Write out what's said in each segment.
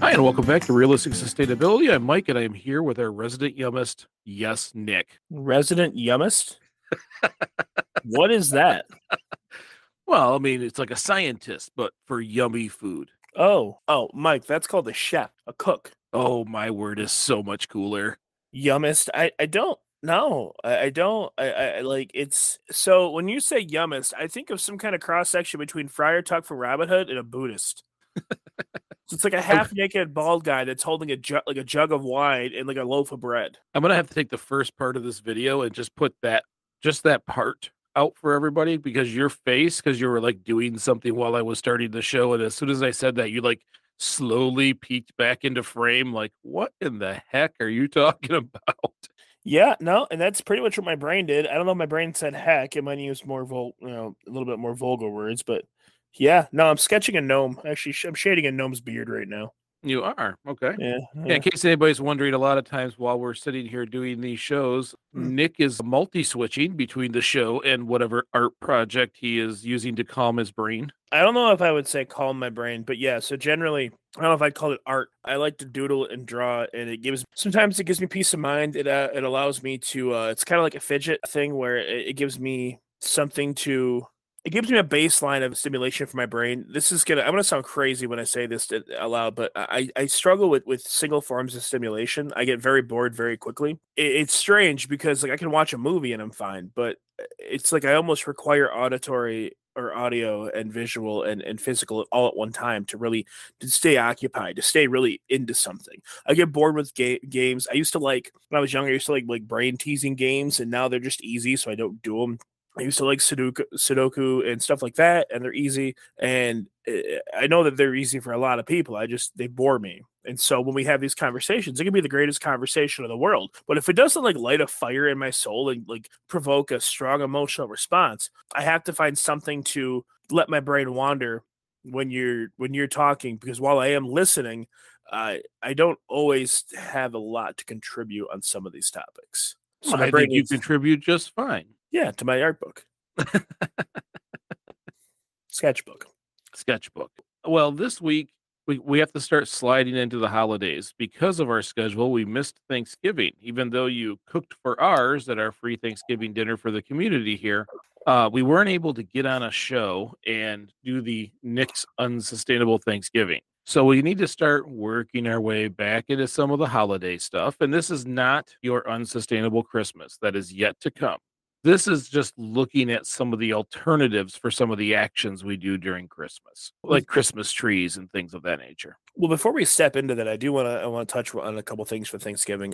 Hi, and welcome back to Realistic Sustainability. I'm Mike, and I'm here with our resident yummist, yes, Nick. Resident yummist? What is that? Well, I mean, it's like a scientist, but for yummy food. Oh, Mike, that's called a chef, a cook. Oh, my word is so much cooler. Yummist? I don't know. I like it's so when you say yummist, I think of some kind of cross section between Friar Tuck from Robin Hood and a Buddhist. So it's like a half-naked bald guy that's holding a jug of wine and like a loaf of bread. I'm gonna have to take the first part of this video and just put that part out for everybody, because your face, because you were like doing something while I was starting the show, and as soon as I said that, you like slowly peeked back into frame. Like, what in the heck are you talking about? Yeah, no, and that's pretty much what my brain did. I don't know if my brain said heck. It might use more a little bit more vulgar words, but. Yeah, no, I'm sketching a gnome. Actually, I'm shading a gnome's beard right now. You are? Okay. Yeah. In case anybody's wondering, a lot of times while we're sitting here doing these shows, Nick is multi-switching between the show and whatever art project he is using to calm his brain. I don't know if I would say calm my brain, but yeah, so generally, I don't know if I'd call it art. I like to doodle and draw, and sometimes it gives me peace of mind. It allows me to, it's kind of like a fidget thing where it gives me something to... It gives me a baseline of stimulation for my brain. I'm going to sound crazy when I say this out loud, but I struggle with single forms of stimulation. I get very bored very quickly. It's strange because like I can watch a movie and I'm fine, but it's like I almost require auditory or audio and visual and physical all at one time to really stay occupied, to stay really into something. I get bored with games. I used to like, when I was younger, I used to like brain teasing games, and now they're just easy, so I don't do them. I used to like Sudoku and stuff like that, and they're easy. And I know that they're easy for a lot of people. They bore me. And so when we have these conversations, it can be the greatest conversation in the world. But if it doesn't like light a fire in my soul and like provoke a strong emotional response, I have to find something to let my brain wander when you're talking. Because while I am listening, I don't always have a lot to contribute on some of these topics. So I think you contribute just fine. Yeah, to my art book. Sketchbook. Well, this week, we have to start sliding into the holidays. Because of our schedule, we missed Thanksgiving. Even though you cooked for ours at our free Thanksgiving dinner for the community here, we weren't able to get on a show and do the Nick's Unsustainable Thanksgiving. So we need to start working our way back into some of the holiday stuff. And this is not your unsustainable Christmas. That is yet to come. This is just looking at some of the alternatives for some of the actions we do during Christmas, like Christmas trees and things of that nature. Well, before we step into that, I want to touch on a couple things for Thanksgiving.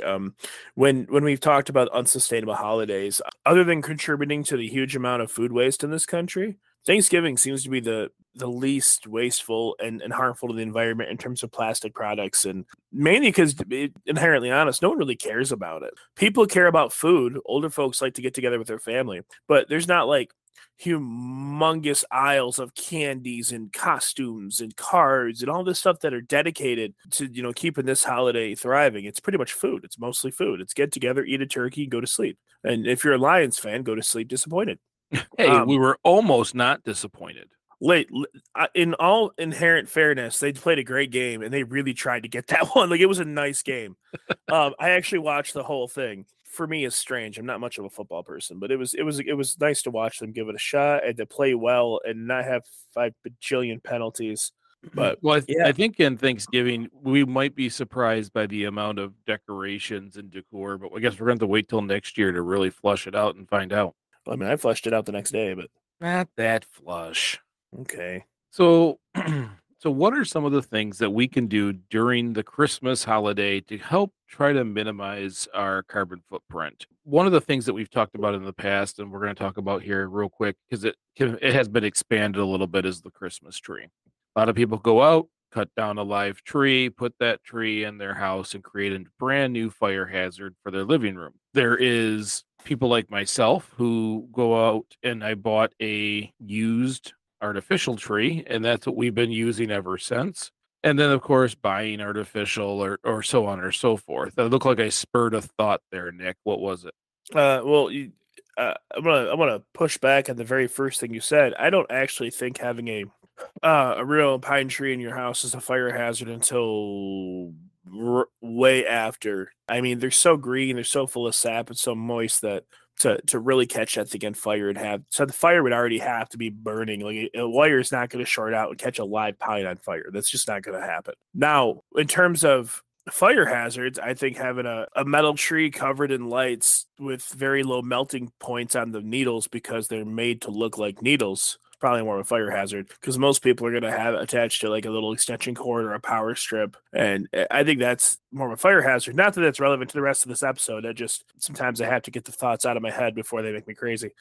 When we've talked about unsustainable holidays, other than contributing to the huge amount of food waste in this country, Thanksgiving seems to be the least wasteful and harmful to the environment in terms of plastic products, and mainly because, to be inherently honest, no one really cares about it. People care about food. Older folks like to get together with their family, but there's not like humongous aisles of candies and costumes and cards and all this stuff that are dedicated to, keeping this holiday thriving. It's pretty much food. It's mostly food. It's get together, eat a turkey, go to sleep. And if you're a Lions fan, go to sleep disappointed. Hey, we were almost not disappointed. Late, in all inherent fairness, they played a great game, and they really tried to get that one. Like, it was a nice game. I actually watched the whole thing. For me, it's strange. I'm not much of a football person, but it was nice to watch them give it a shot and to play well and not have 5 bajillion penalties. But I think in Thanksgiving we might be surprised by the amount of decorations and decor. But I guess we're going to have to wait till next year to really flush it out and find out. I mean, I flushed it out the next day, but not that flush. Okay. So what are some of the things that we can do during the Christmas holiday to help try to minimize our carbon footprint? One of the things that we've talked about in the past, and we're going to talk about here real quick, because it has been expanded a little bit, is the Christmas tree. A lot of people go out, cut down a live tree, put that tree in their house, and create a brand new fire hazard for their living room. There is people like myself who go out, and I bought a used artificial tree, and that's what we've been using ever since. And then, of course, buying artificial or so on or so forth. It looked like I spurred a thought there, Nick. What was it? I'm gonna push back on the very first thing you said. I don't actually think having a a real pine tree in your house is a fire hazard until way after. I mean, they're so green, they're so full of sap and so moist that to really catch that thing on fire, and the fire would already have to be burning. Like, a wire is not going to short out and catch a live pine on fire. That's just not going to happen. Now, in terms of fire hazards, I think having a metal tree covered in lights with very low melting points on the needles, because they're made to look like needles, probably more of a fire hazard, because most people are going to have attached to like a little extension cord or a power strip. And I think that's more of a fire hazard. Not that that's relevant to the rest of this episode. I just, sometimes I have to get the thoughts out of my head before they make me crazy.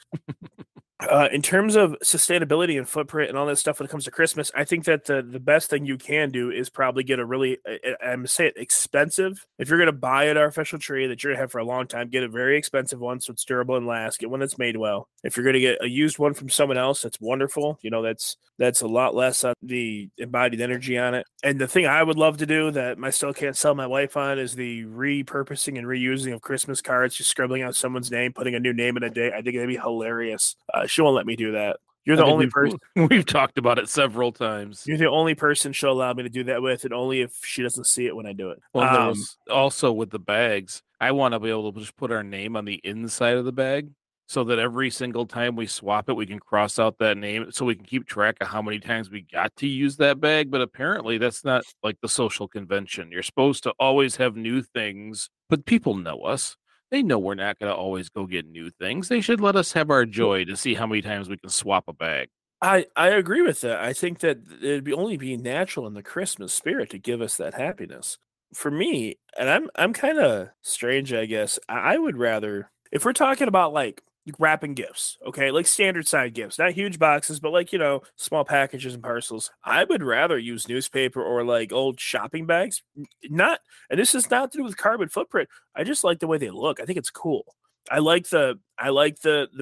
In terms of sustainability and footprint and all that stuff when it comes to Christmas, I think that the best thing you can do is probably get a really, I'm going to say it, expensive. If you're going to buy an artificial tree that you're going to have for a long time, get a very expensive one so it's durable and lasts. Get one that's made well. If you're going to get a used one from someone else, that's wonderful. You know, that's a lot less on the embodied energy on it. And the thing I would love to do that I still can't sell my wife on is the repurposing and reusing of Christmas cards, just scribbling out someone's name, putting a new name in a day. I think that'd be hilarious. She won't let me do that. You're the only person. We've talked about it several times. You're the only person she'll allow me to do that with, and only if she doesn't see it when I do it. Well, also with the bags, I want to be able to just put our name on the inside of the bag, so that every single time we swap it, we can cross out that name, so we can keep track of how many times we got to use that bag. But apparently, that's not like the social convention. You're supposed to always have new things, but people know us. They know we're not going to always go get new things. They should let us have our joy to see how many times we can swap a bag. I agree with that. I think that it'd only be natural in the Christmas spirit to give us that happiness. For me, and I'm kind of strange, I guess, I would rather, if we're talking about like wrapping gifts, okay, like standard side gifts, not huge boxes, but like, you know, small packages and parcels, I would rather use newspaper or like old shopping bags. Not, and this is not to do with carbon footprint, I just like the way they look. I think it's cool. I like the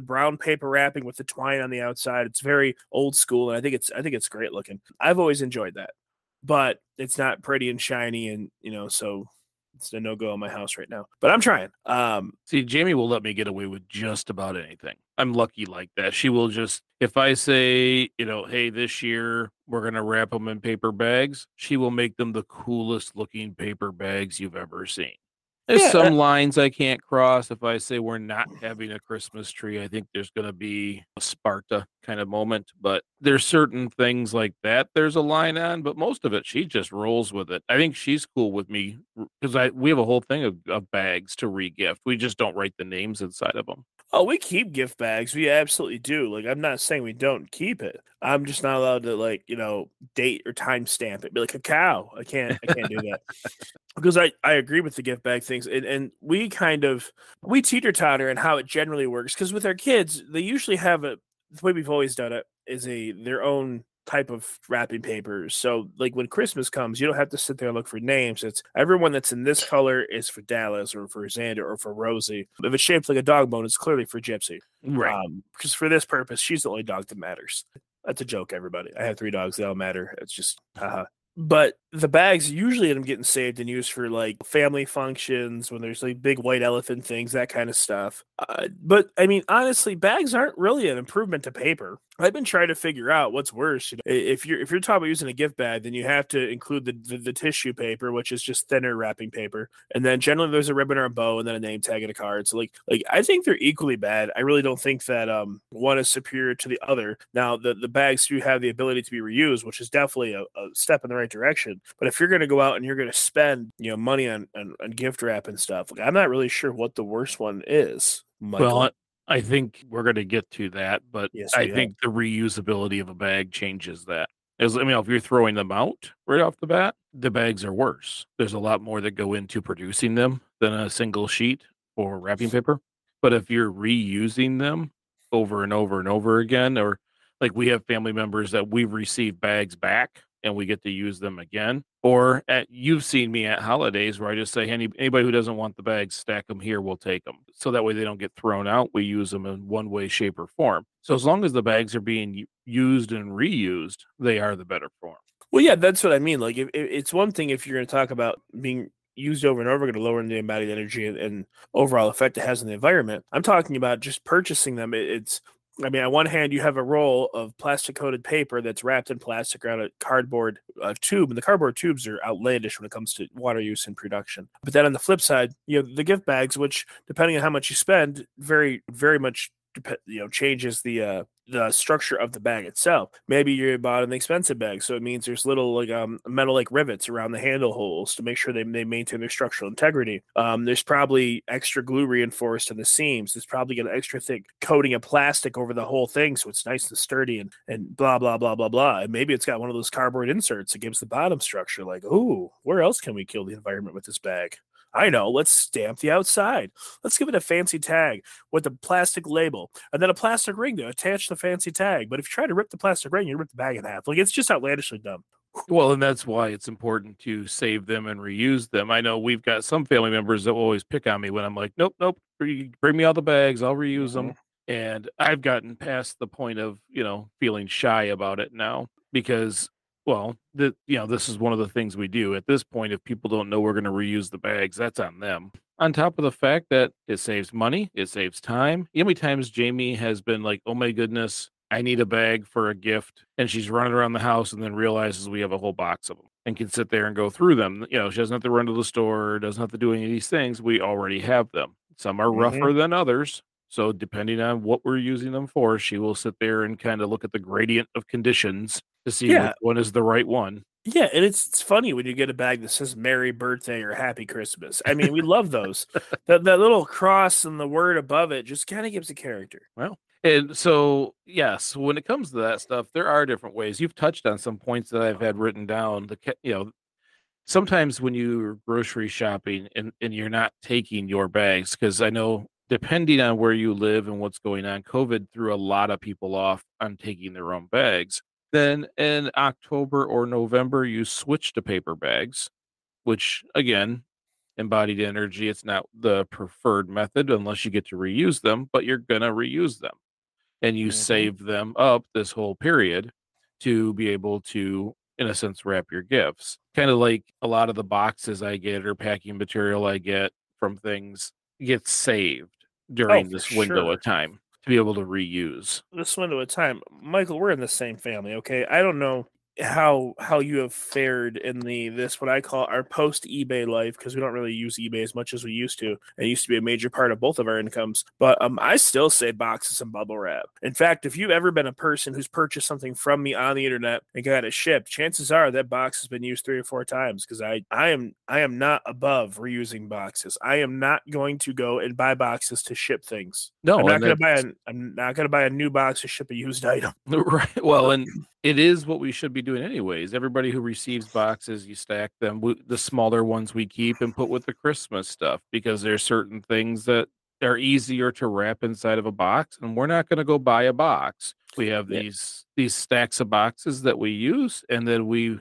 brown paper wrapping with the twine on the outside. It's very old school, and I think it's great looking. I've always enjoyed that, but it's not pretty and shiny, and you know, so it's a no-go in my house right now, but I'm trying. See, Jamie will let me get away with just about anything. I'm lucky like that. She will just, if I say, you know, hey, this year we're going to wrap them in paper bags, she will make them the coolest looking paper bags you've ever seen. There's some lines I can't cross. If I say we're not having a Christmas tree, I think there's going to be a Sparta kind of moment. But there's certain things like that there's a line on, but most of it, she just rolls with it. I think she's cool with me because we have a whole thing of bags to re-gift. We just don't write the names inside of them. Oh, we keep gift bags. We absolutely do. Like, I'm not saying we don't keep it. I'm just not allowed to, like, you know, date or timestamp it. Be like a cow. I can't do that. Because I agree with the gift bag things. And we kind of, we teeter-totter in how it generally works. Because with our kids, they usually have the way we've always done it is their own type of wrapping paper. So like when Christmas comes, you don't have to sit there and look for names. It's everyone that's in this color is for Dallas or for Xander or for Rosie. If it's shaped like a dog bone, it's clearly for Gypsy. Right. Because for this purpose, she's the only dog that matters. That's a joke, everybody. I have 3 dogs. They all matter. It's just, But the bags usually end up getting saved and used for like family functions when there's like big white elephant things, that kind of stuff. But I mean, honestly, bags aren't really an improvement to paper. I've been trying to figure out what's worse. You know, if you're talking about using a gift bag, then you have to include the tissue paper, which is just thinner wrapping paper. And then generally there's a ribbon or a bow and then a name tag and a card. So like I think they're equally bad. I really don't think that one is superior to the other. Now the bags do have the ability to be reused, which is definitely a step in the right direction. But if you're going to go out and you're going to spend, you know, money on gift wrap and stuff, like, I'm not really sure what the worst one is, Michael. Well, I think we're going to get to that, but yes, I think the reusability of a bag changes that. As, I mean, if you're throwing them out right off the bat, the bags are worse. There's a lot more that go into producing them than a single sheet or wrapping paper. But if you're reusing them over and over and over again, or like we have family members that we've received bags back and we get to use them again. Or you've seen me at holidays where I just say, hey, anybody who doesn't want the bags, stack them here, we'll take them. So that way they don't get thrown out. We use them in one way, shape, or form. So as long as the bags are being used and reused, they are the better form. Well, yeah, that's what I mean. Like, it's one thing if you're going to talk about being used over and over, going to lower the embodied energy and overall effect it has on the environment. I'm talking about just purchasing them. It's I mean, on one hand, you have a roll of plastic-coated paper that's wrapped in plastic around a cardboard tube, and the cardboard tubes are outlandish when it comes to water use and production. But then on the flip side, you have the gift bags, which, depending on how much you spend, very much changes the structure of the bag itself. Maybe you bought an expensive bag, so it means there's little metal rivets around the handle holes to make sure they maintain their structural integrity. There's probably extra glue reinforced in the seams. There's probably an extra thick coating of plastic over the whole thing, so it's nice and sturdy and blah, blah, blah, blah, blah. And maybe it's got one of those cardboard inserts that gives the bottom structure like, ooh, where else can we kill the environment with this bag? I know, let's stamp the outside. Let's give it a fancy tag with a plastic label and then a plastic ring to attach the fancy tag. But if you try to rip the plastic ring, you rip the bag in half. Like, it's just outlandishly dumb. Well, and that's why it's important to save them and reuse them. I know we've got some family members that will always pick on me when I'm like, nope, bring me all the bags. I'll reuse them. And I've gotten past the point of, feeling shy about it now because... Well, this is one of the things we do. At this point, if people don't know we're going to reuse the bags, that's on them. On top of the fact that it saves money, it saves time. You know how many times Jamie has been like, oh my goodness, I need a bag for a gift. And she's running around the house and then realizes we have a whole box of them and can sit there and go through them. She doesn't have to run to the store, doesn't have to do any of these things. We already have them. Some are rougher than others. So depending on what we're using them for, she will sit there and kind of look at the gradient of conditions to see which one is the right one. Yeah, and it's funny when you get a bag that says Merry Birthday or Happy Christmas. I mean, we love those. That little cross and the word above it just kind of gives a character. Well, and so, yes, when it comes to that stuff, there are different ways. You've touched on some points that I've had written down. Sometimes when you're grocery shopping and you're not taking your bags, because I know... Depending on where you live and what's going on, COVID threw a lot of people off on taking their own bags. Then in October or November, you switch to paper bags, which again, embodied energy. It's not the preferred method unless you get to reuse them, but you're going to reuse them and you save them up this whole period to be able to, in a sense, wrap your gifts. Kind of like a lot of the boxes I get or packing material I get from things gets saved during this window of time to be able to reuse. This window of time, Michael, we're in the same family, okay? I don't know how you have fared in this what I call our post-eBay life, because we don't really use eBay as much as we used to. It used to be a major part of both of our incomes, but I still save boxes and bubble wrap. In fact, if you've ever been a person who's purchased something from me on the internet and got it shipped, chances are that box has been used 3 or 4 times, because I am not above reusing boxes. I am not going to go and buy boxes to ship things. No, I'm not going to buy a new box to ship a used item. Right. Well, and it is what we should be doing anyways. Everybody who receives boxes, you stack them. The smaller ones we keep and put with the Christmas stuff, because there's certain things that are easier to wrap inside of a box, and we're not going to go buy a box. We have these stacks of boxes that we use, and then we,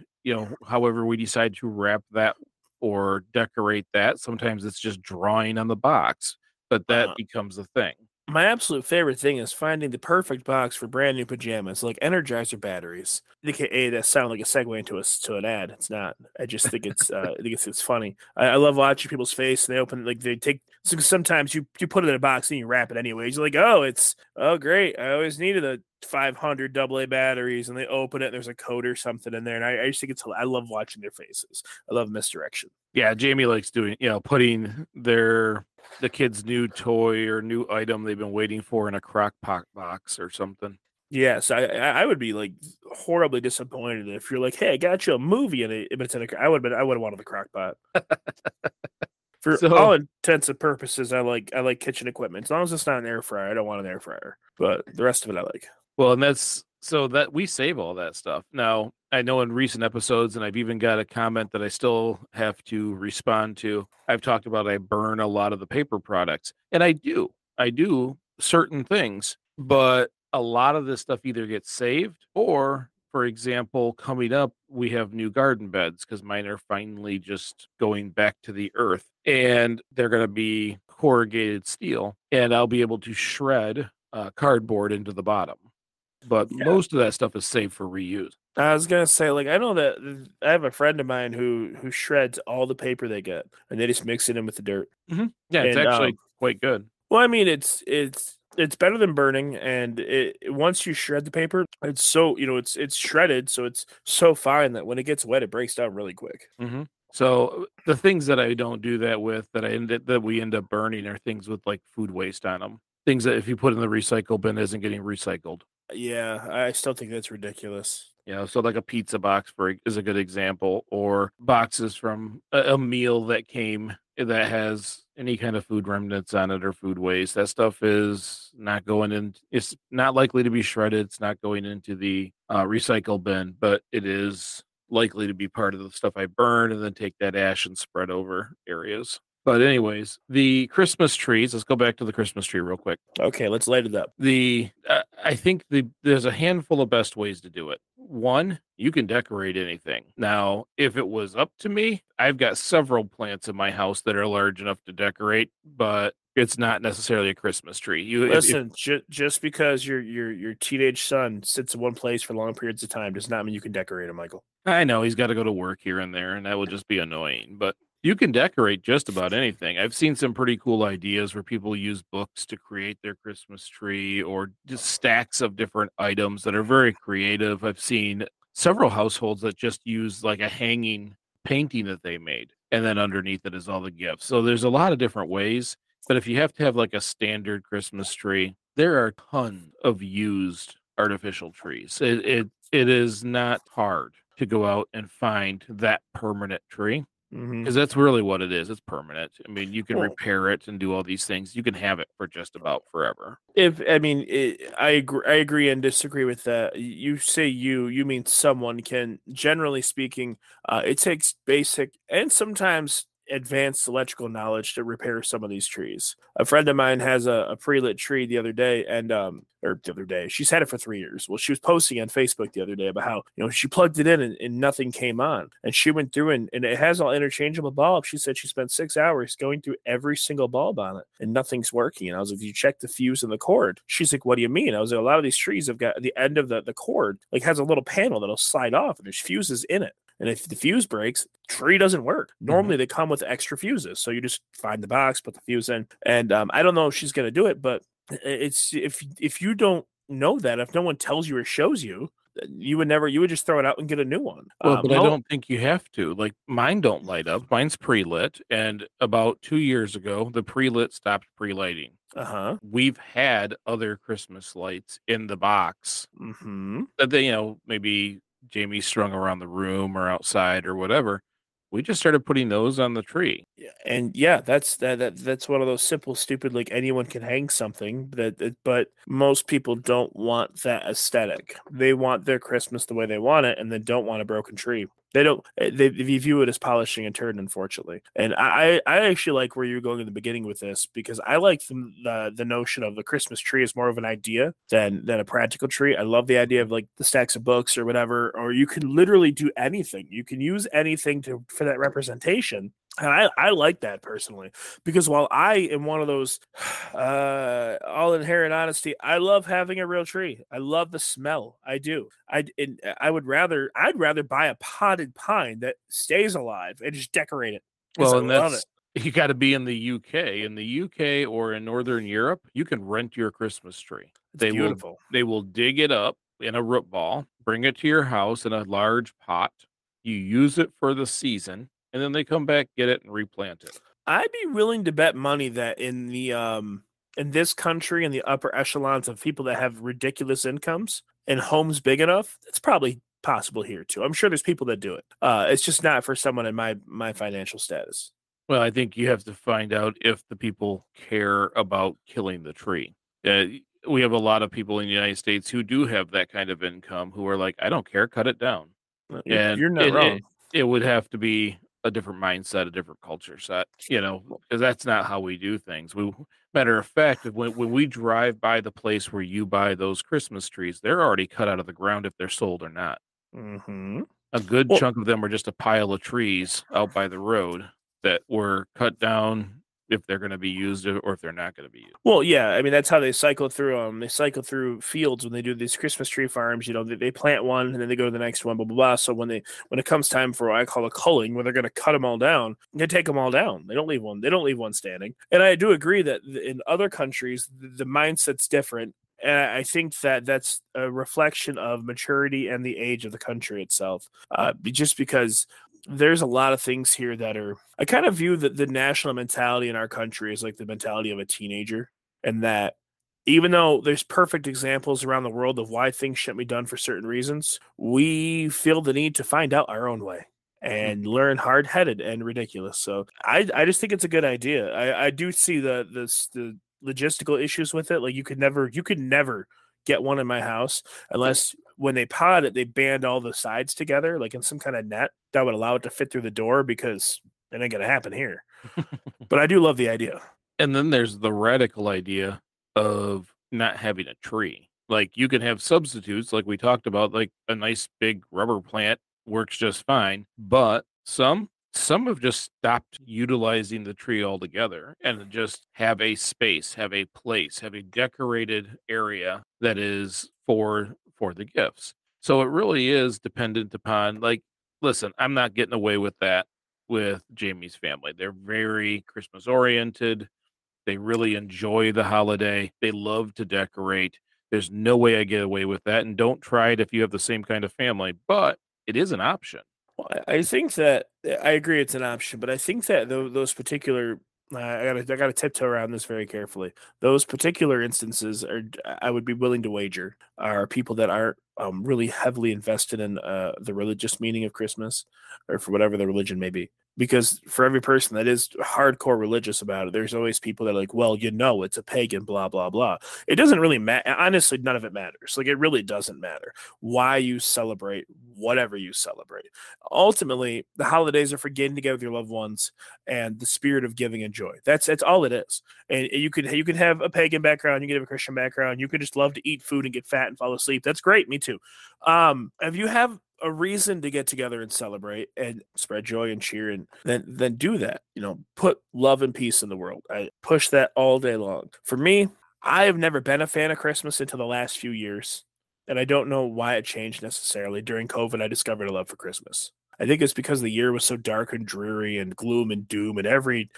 however we decide to wrap that or decorate that. Sometimes it's just drawing on the box, but that becomes a thing. My absolute favorite thing is finding the perfect box for brand new pajamas, like Energizer batteries. AKA, that sound like a segue into to an ad. It's not. I just think it's it's funny. I love watching people's face. They open they take. So sometimes you put it in a box and you wrap it anyways. You're like, oh great. I always needed a 500 AA batteries, and they open it. And there's a code or something in there, and I just think I love watching their faces. I love misdirection. Yeah, Jamie likes doing putting the kid's new toy or new item they've been waiting for in a crock pot box or something. Yes, I would be like horribly disappointed if you're like, hey, I got you a movie, and it's in a. I would have wanted the crock pot. For all intents and purposes, I like kitchen equipment. As long as it's not an air fryer, I don't want an air fryer. But the rest of it, I like. Well, and that's so that we save all that stuff. Now, I know in recent episodes, and I've even got a comment that I still have to respond to. I've talked about I burn a lot of the paper products, and I do certain things, but a lot of this stuff either gets saved or, for example, coming up, we have new garden beds because mine are finally just going back to the earth, and they're going to be corrugated steel, and I'll be able to shred cardboard into the bottom. But most of that stuff is saved for reuse. I was going to say, I know that I have a friend of mine who shreds all the paper they get, and they just mix it in with the dirt. Mm-hmm. Yeah, it's actually quite good. Well, I mean, it's It's better than burning, and it once you shred the paper, it's so, it's shredded, so it's so fine that when it gets wet, it breaks down really quick. Mm-hmm. So the things that I don't do that with, that we end up burning, are things with like food waste on them. Things that if you put in the recycle bin isn't getting recycled. Yeah, I still think that's ridiculous. Yeah, so like a pizza box is a good example, or boxes from a meal that came that has any kind of food remnants on it or food waste. That stuff is not going in. It's not likely to be shredded. It's not going into the recycle bin, but it is likely to be part of the stuff I burn and then take that ash and spread over areas. But anyways, the Christmas trees, let's go back to the Christmas tree real quick. Okay, let's light it up. I think there's a handful of best ways to do it. One, you can decorate anything. Now, if it was up to me, I've got several plants in my house that are large enough to decorate, but it's not necessarily a Christmas tree. Just because your teenage son sits in one place for long periods of time does not mean you can decorate him, Michael. I know, he's got to go to work here and there, and that would just be annoying, but you can decorate just about anything. I've seen some pretty cool ideas where people use books to create their Christmas tree, or just stacks of different items that are very creative. I've seen several households that just use like a hanging painting that they made, and then underneath it is all the gifts. So there's a lot of different ways, but if you have to have like a standard Christmas tree, there are tons of used artificial trees. It is not hard to go out and find that permanent tree. Because that's really what it is. It's permanent. I mean, you can repair it and do all these things. You can have it for just about forever. I agree and disagree with that. You say you mean someone can. Generally speaking, it takes basic and sometimes advanced electrical knowledge to repair some of these trees. A friend of mine has a pre-lit tree the other day, she's had it for 3 years. Well, she was posting on Facebook the other day about how she plugged it in and nothing came on, and she went through and it has all interchangeable bulbs. She said she spent 6 hours going through every single bulb on it and nothing's working. And I was like, you check the fuse and the cord? She's like, what do you mean? I was like, a lot of these trees have got the end of the cord like has a little panel that'll slide off and there's fuses in it. And if the fuse breaks, the tree doesn't work. Normally, they come with extra fuses. So you just find the box, put the fuse in. And I don't know if she's going to do it, but it's if you don't know that, if no one tells you or shows you, you would just throw it out and get a new one. Well, but I don't think you have to. Like, mine don't light up. Mine's pre-lit. And about 2 years ago, the pre-lit stopped pre-lighting. Uh-huh. We've had other Christmas lights in the box that they, maybe Jamie strung around the room or outside or whatever. We just started putting those on the tree. Yeah, and that's one of those simple, stupid, like anyone can hang something. But most people don't want that aesthetic. They want their Christmas the way they want it, and they don't want a broken tree. They view it as polishing a turd, unfortunately. And I actually like where you're going in the beginning with this, because I like the notion of the Christmas tree is more of an idea than a practical tree. I love the idea of like the stacks of books or whatever, or you can literally do anything. You can use anything for that representation. And I like that personally, because while I am one of those all inherent honesty, I love having a real tree. I love the smell. I do. I'd rather buy a potted pine that stays alive and just decorate it. Well, and you got to be in the UK. In the UK or in Northern Europe, you can rent your Christmas tree. They will dig it up in a root ball, bring it to your house in a large pot. You use it for the season. And then they come back, get it, and replant it. I'd be willing to bet money that in the in this country, in the upper echelons of people that have ridiculous incomes and homes big enough, it's probably possible here too. I'm sure there's people that do it. It's just not for someone in my financial status. Well, I think you have to find out if the people care about killing the tree. We have a lot of people in the United States who do have that kind of income who are like, I don't care, cut it down. You're not wrong. It would have to be a different mindset, a different culture set, because that's not how we do things. Matter of fact, when we drive by the place where you buy those Christmas trees, they're already cut out of the ground if they're sold or not. Mm-hmm. A good chunk of them are just a pile of trees out by the road that were cut down. if they're going to be used or if they're not going to be used. Well, yeah, I mean, that's how they cycle through them. They cycle through fields when they do these Christmas tree farms. You know, they plant one and then they go to the next one, blah, blah, blah. So when it comes time for what I call a culling, when they're going to cut them all down, they take them all down. They don't leave one standing. And I do agree that in other countries, the mindset's different. And I think that that's a reflection of maturity and the age of the country itself. Just because there's a lot of things here that are, I kind of view that the national mentality in our country is like the mentality of a teenager. And that even though there's perfect examples around the world of why things shouldn't be done for certain reasons, we feel the need to find out our own way and learn hard-headed and ridiculous. So I just think it's a good idea. I do see the logistical issues with it. Like you could never get one in my house unless when they pod it, they band all the sides together, like in some kind of net that would allow it to fit through the door, because it ain't going to happen here. But I do love the idea. And then there's the radical idea of not having a tree. Like you can have substitutes, like we talked about, like a nice big rubber plant works just fine, but some have just stopped utilizing the tree altogether and just have a space, have a place, have a decorated area that is for the gifts. So it really is dependent upon, like, listen, I'm not getting away with that with Jamie's family. They're very Christmas oriented. They really enjoy the holiday. They love to decorate. There's no way I get away with that. And don't try it if you have the same kind of family, but it is an option. Well, I think that I agree it's an option, but I think that those particular I gotta tiptoe around this very carefully. Those particular instances are, I would be willing to wager, are people that aren't really heavily invested in the religious meaning of Christmas, or for whatever the religion may be. Because for every person that is hardcore religious about it, there's always people that are like, well, you know, it's a pagan, blah, blah, blah. It doesn't really matter. Honestly, none of it matters. Like, it really doesn't matter why you celebrate whatever you celebrate. Ultimately, the holidays are for getting together with your loved ones and the spirit of giving and joy. That's all it is. And you could have a pagan background. You could have a Christian background. You could just love to eat food and get fat and fall asleep. That's great. Me too. If you have a reason to get together and celebrate and spread joy and cheer, and then do that, you know, put love and peace in the world. I push that all day long. For me, I have never been a fan of Christmas until the last few years. And I don't know why it changed necessarily. During COVID, I discovered a love for Christmas. I think it's because the year was so dark and dreary and gloom and doom, and every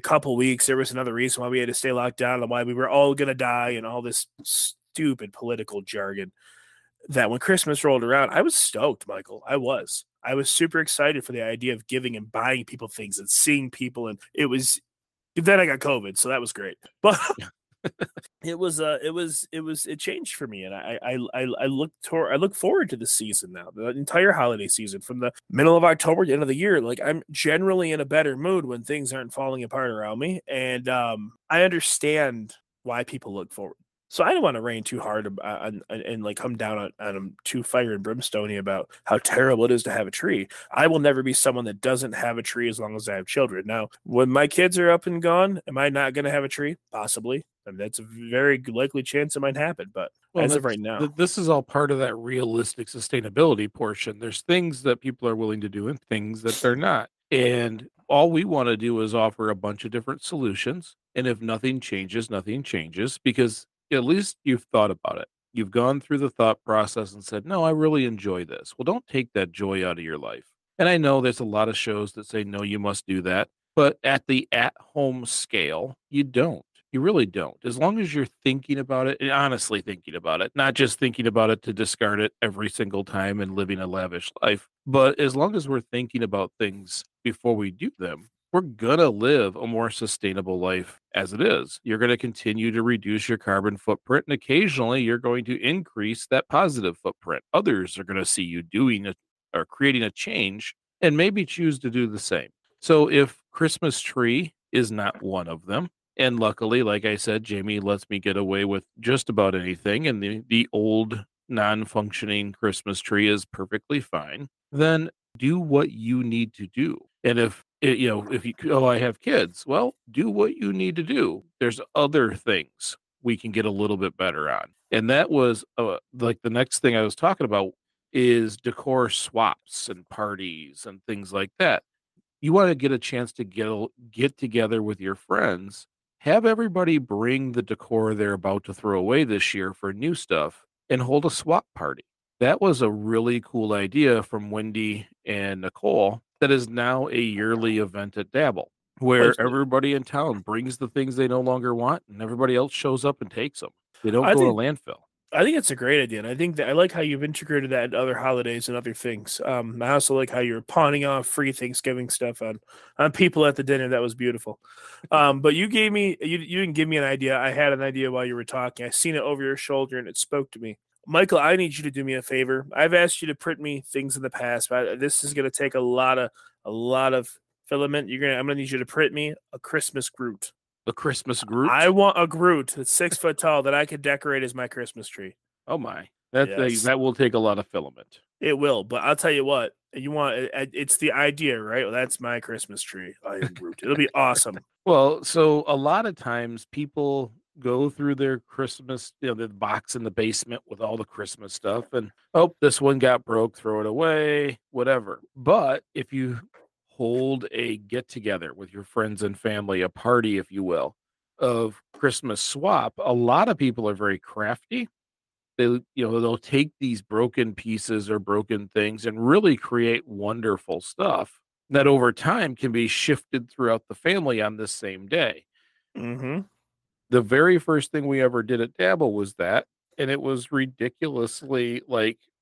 couple weeks there was another reason why we had to stay locked down and why we were all going to die and all this stupid political jargon. That when Christmas rolled around, I was stoked, Michael. I was super excited for the idea of giving and buying people things and seeing people. And it was, then I got COVID. So that was great. But it changed for me. And I look forward to the season now, the entire holiday season from the middle of October to the end of the year. Like, I'm generally in a better mood when things aren't falling apart around me. And I understand why people look forward. So I don't want to rain too hard and like come down on them too fire and brimstone-y about how terrible it is to have a tree. I will never be someone that doesn't have a tree as long as I have children. Now, when my kids are up and gone, am I not going to have a tree? Possibly. I mean, that's a very likely chance it might happen. But as of right now, this is all part of that realistic sustainability portion. There's things that people are willing to do and things that they're not. And all we want to do is offer a bunch of different solutions. And if nothing changes, nothing changes, because at least you've thought about it. You've gone through the thought process and said, no, I really enjoy this. Well, don't take that joy out of your life. And I know there's a lot of shows that say, no, you must do that. But at the at-home scale, you don't. You really don't. As long as you're thinking about it and honestly thinking about it, not just thinking about it to discard it every single time and living a lavish life. But as long as we're thinking about things before we do them, we're going to live a more sustainable life as it is. You're going to continue to reduce your carbon footprint, and occasionally you're going to increase that positive footprint. Others are going to see you doing it or creating a change and maybe choose to do the same. So if Christmas tree is not one of them, and luckily, like I said, Jamie lets me get away with just about anything, and the old non-functioning Christmas tree is perfectly fine, then do what you need to do. And if I have kids, well, do what you need to do. There's other things we can get a little bit better on. And that was like the next thing I was talking about is decor swaps and parties and things like that. you want to get a chance to get together with your friends, have everybody bring the decor they're about to throw away this year for new stuff and hold a swap party. That was a really cool idea from Wendy and Nicole that is now a yearly event at Dabble, where everybody in town brings the things they no longer want and everybody else shows up and takes them. They don't go to landfill. I think it's a great idea. And I think that I like how you've integrated that into other holidays and other things. I also like how you're pawning off free Thanksgiving stuff on people at the dinner. That was beautiful. But you gave me, you didn't give me an idea. I had an idea while you were talking. I seen it over your shoulder and it spoke to me. Michael, I need you to do me a favor. I've asked you to print me things in the past, but this is going to take a lot of filament. I'm going to need you to print me a Christmas Groot. A Christmas Groot? I want a Groot that's 6 foot tall that I could decorate as my Christmas tree. Oh, my. That will take a lot of filament. It will, but I'll tell you what. It's the idea, right? Well, that's my Christmas tree. I am Groot. It'll be awesome. Well, so a lot of times people go through their Christmas, the box in the basement with all the Christmas stuff, and, oh, this one got broke, throw it away, whatever. But if you hold a get-together with your friends and family, a party, if you will, of Christmas swap, a lot of people are very crafty. They'll take these broken pieces or broken things and really create wonderful stuff that over time can be shifted throughout the family on this same day. Mm-hmm. The very first thing we ever did at Dabble was that, and it was ridiculously,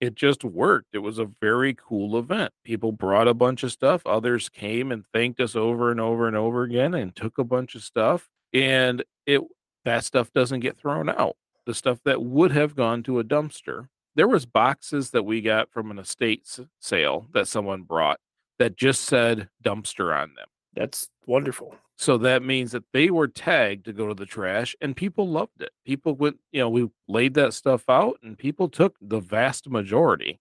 it just worked. It was a very cool event. People brought a bunch of stuff. Others came and thanked us over and over and over again and took a bunch of stuff. And that stuff doesn't get thrown out. The stuff that would have gone to a dumpster. There was boxes that we got from an estate sale that someone brought that just said dumpster on them. That's wonderful. So that means that they were tagged to go to the trash, and people loved it. People went, we laid that stuff out, and people took the vast majority.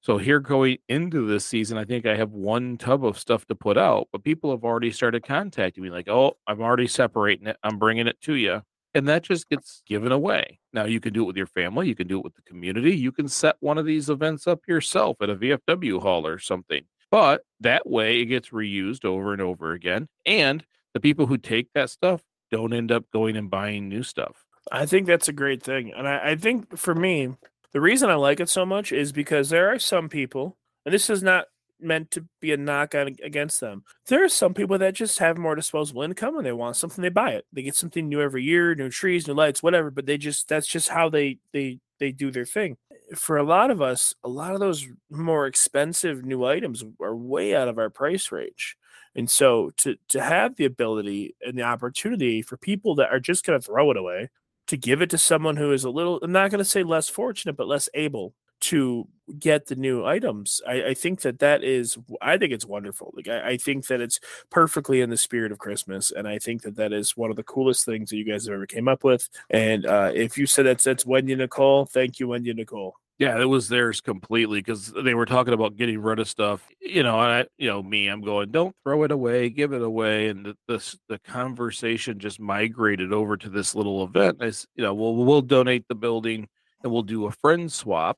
So here going into this season, I think I have one tub of stuff to put out, but people have already started contacting me like, oh, I'm already separating it. I'm bringing it to you. And that just gets given away. Now, you can do it with your family. You can do it with the community. You can set one of these events up yourself at a VFW hall or something. But that way it gets reused over and over again. And the people who take that stuff don't end up going and buying new stuff. I think that's a great thing. And I think for me, the reason I like it so much is because there are some people, and this is not meant to be a knock on against them. There are some people that just have more disposable income and they want something, they buy it. They get something new every year, new trees, new lights, whatever. But that's just how they do their thing. For a lot of us, a lot of those more expensive new items are way out of our price range. And so to have the ability and the opportunity for people that are just going to throw it away, to give it to someone who is a little, I'm not going to say less fortunate, but less able to get the new items. I think I think it's wonderful. I think that it's perfectly in the spirit of Christmas. And I think that is one of the coolest things that you guys have ever came up with. And if you said that's Wendy Nicole, thank you, Wendy Nicole. Yeah, it was theirs completely because they were talking about getting rid of stuff. I'm going, don't throw it away, give it away. And the conversation just migrated over to this little event. We'll donate the building and we'll do a friend swap.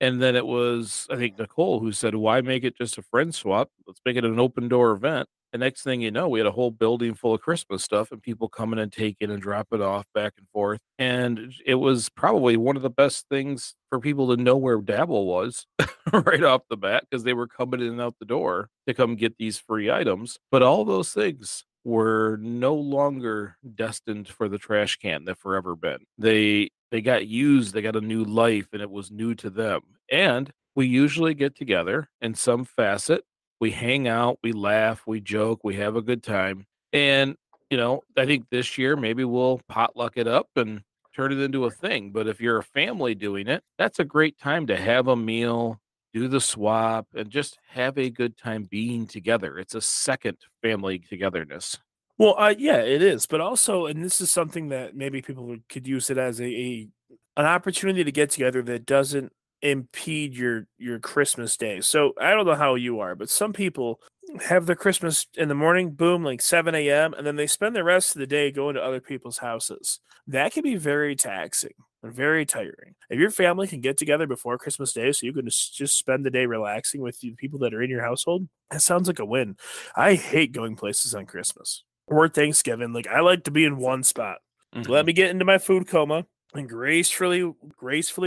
And then it was, I think, Nicole who said, why make it just a friend swap? Let's make it an open door event. The next thing you know, we had a whole building full of Christmas stuff and people coming and taking and drop it off back and forth. And it was probably one of the best things for people to know where Dabble was right off the bat because they were coming in and out the door to come get these free items. But all those things were no longer destined for the trash can. They've forever been. They got used, they got a new life, and it was new to them. And we usually get together in some facet. We hang out, we laugh, we joke, we have a good time. And, I think this year maybe we'll potluck it up and turn it into a thing. But if you're a family doing it, that's a great time to have a meal, do the swap, and just have a good time being together. It's a second family togetherness. Well, yeah, it is. But also, and this is something that maybe people could use it as an opportunity to get together that doesn't impede your Christmas day. So I don't know how you are, but some people have their Christmas in the morning, boom, like 7 a.m., and then they spend the rest of the day going to other people's houses. That can be very taxing. They're very tiring. If your family can get together before Christmas Day so you can just spend the day relaxing with the people that are in your household, that sounds like a win. I hate going places on Christmas or Thanksgiving. Like, I like to be in one spot. Mm-hmm. Let me get into my food coma and gracefully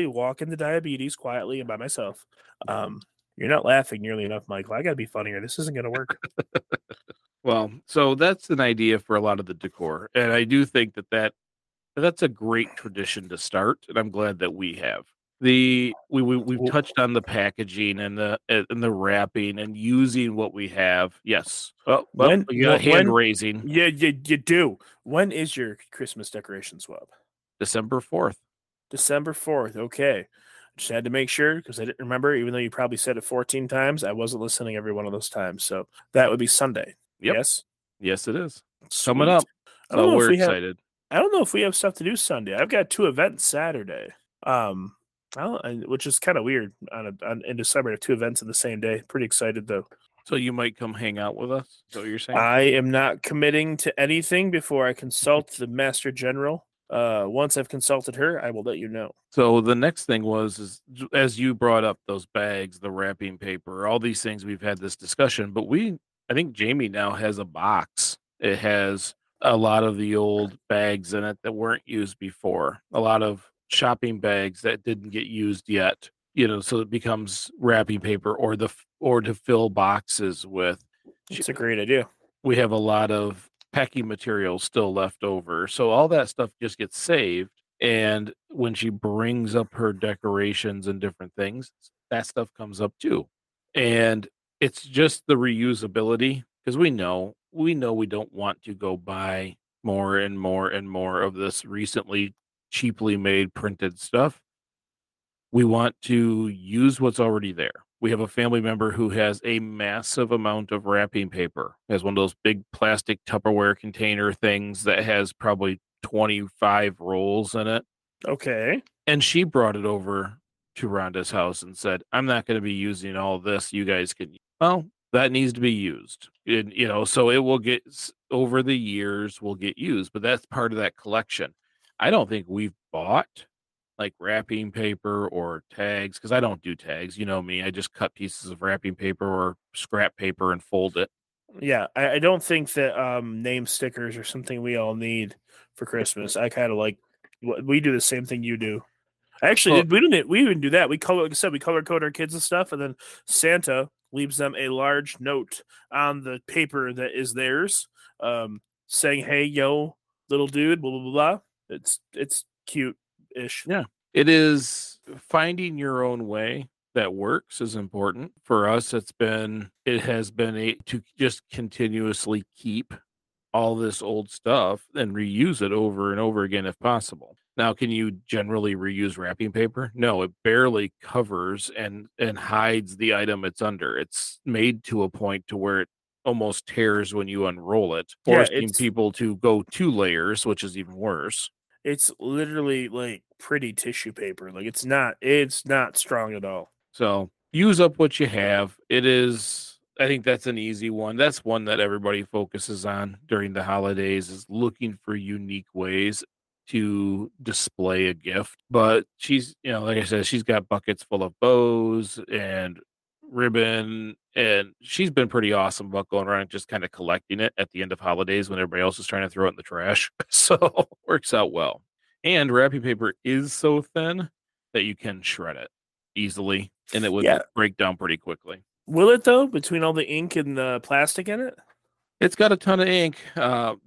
walk into diabetes quietly and by myself. You're not laughing nearly enough, Michael. I got to be funnier. This isn't going to work. Well, so that's an idea for a lot of the decor. And I do think that's a great tradition to start. And I'm glad that we have we've touched on the packaging and the wrapping and using what we have. Yes. Oh, well, hand raising. Yeah, you do. When is your Christmas decoration swap? December 4th. December 4th. Okay. Just had to make sure because I didn't remember, even though you probably said it 14 times. I wasn't listening every one of those times. So that would be Sunday. Yep. Yes, it is. Sweet. Coming up. So we're excited. I don't know if we have stuff to do Sunday. I've got 2 events Saturday, which is kind of weird in December. I have 2 events in the same day. Pretty excited, though. So you might come hang out with us? Is that what you're saying? I am not committing to anything before I consult the Master General. Once I've consulted her, I will let you know. So the next thing was, as you brought up, those bags, the wrapping paper, all these things. We've had this discussion, but I think Jamie now has a box. It has a lot of the old bags in it that weren't used before, a lot of shopping bags that didn't get used yet, so it becomes wrapping paper or to fill boxes with. It's a great idea. We have a lot of packing materials still left over. So all that stuff just gets saved. And when she brings up her decorations and different things, that stuff comes up too. And it's just the reusability, because we know we don't want to go buy more and more and more of this recently cheaply made printed stuff. We want to use what's already there. We have a family member who has a massive amount of wrapping paper. It has one of those big plastic Tupperware container things that has probably 25 rolls in it. Okay. And she brought it over to Rhonda's house and said, I'm not going to be using all this. You guys can, well, that needs to be used. And, so it will get, over the years, will get used, but that's part of that collection. I don't think we've bought like wrapping paper or tags, because I don't do tags. You know me, I just cut pieces of wrapping paper or scrap paper and fold it. Yeah, I don't think that name stickers are something we all need for Christmas. I kind of like, we do the same thing you do. Actually, we didn't do that. We color code our kids and stuff, and then Santa leaves them a large note on the paper that is theirs, saying, "Hey, yo, little dude, blah blah blah blah." It's cute. Ish. Yeah, it is. Finding your own way that works is important for us. It has been to just continuously keep all this old stuff and reuse it over and over again if possible. Now, can you generally reuse wrapping paper? No, it barely covers and hides the item it's under. It's made to a point to where it almost tears when you unroll it, forcing people to go 2 layers, which is even worse. It's literally like pretty tissue paper. Like it's not strong at all. So use up what you have. I think that's an easy one. That's one that everybody focuses on during the holidays, is looking for unique ways to display a gift. But she's, like I said, she's got buckets full of bows and ribbon, and she's been pretty awesome about going around and just kind of collecting it at the end of holidays when everybody else is trying to throw it in the trash. So works out well. And wrapping paper is so thin that you can shred it easily, and it would break down pretty quickly. Will it though, between all the ink and the plastic in it? It's got a ton of ink.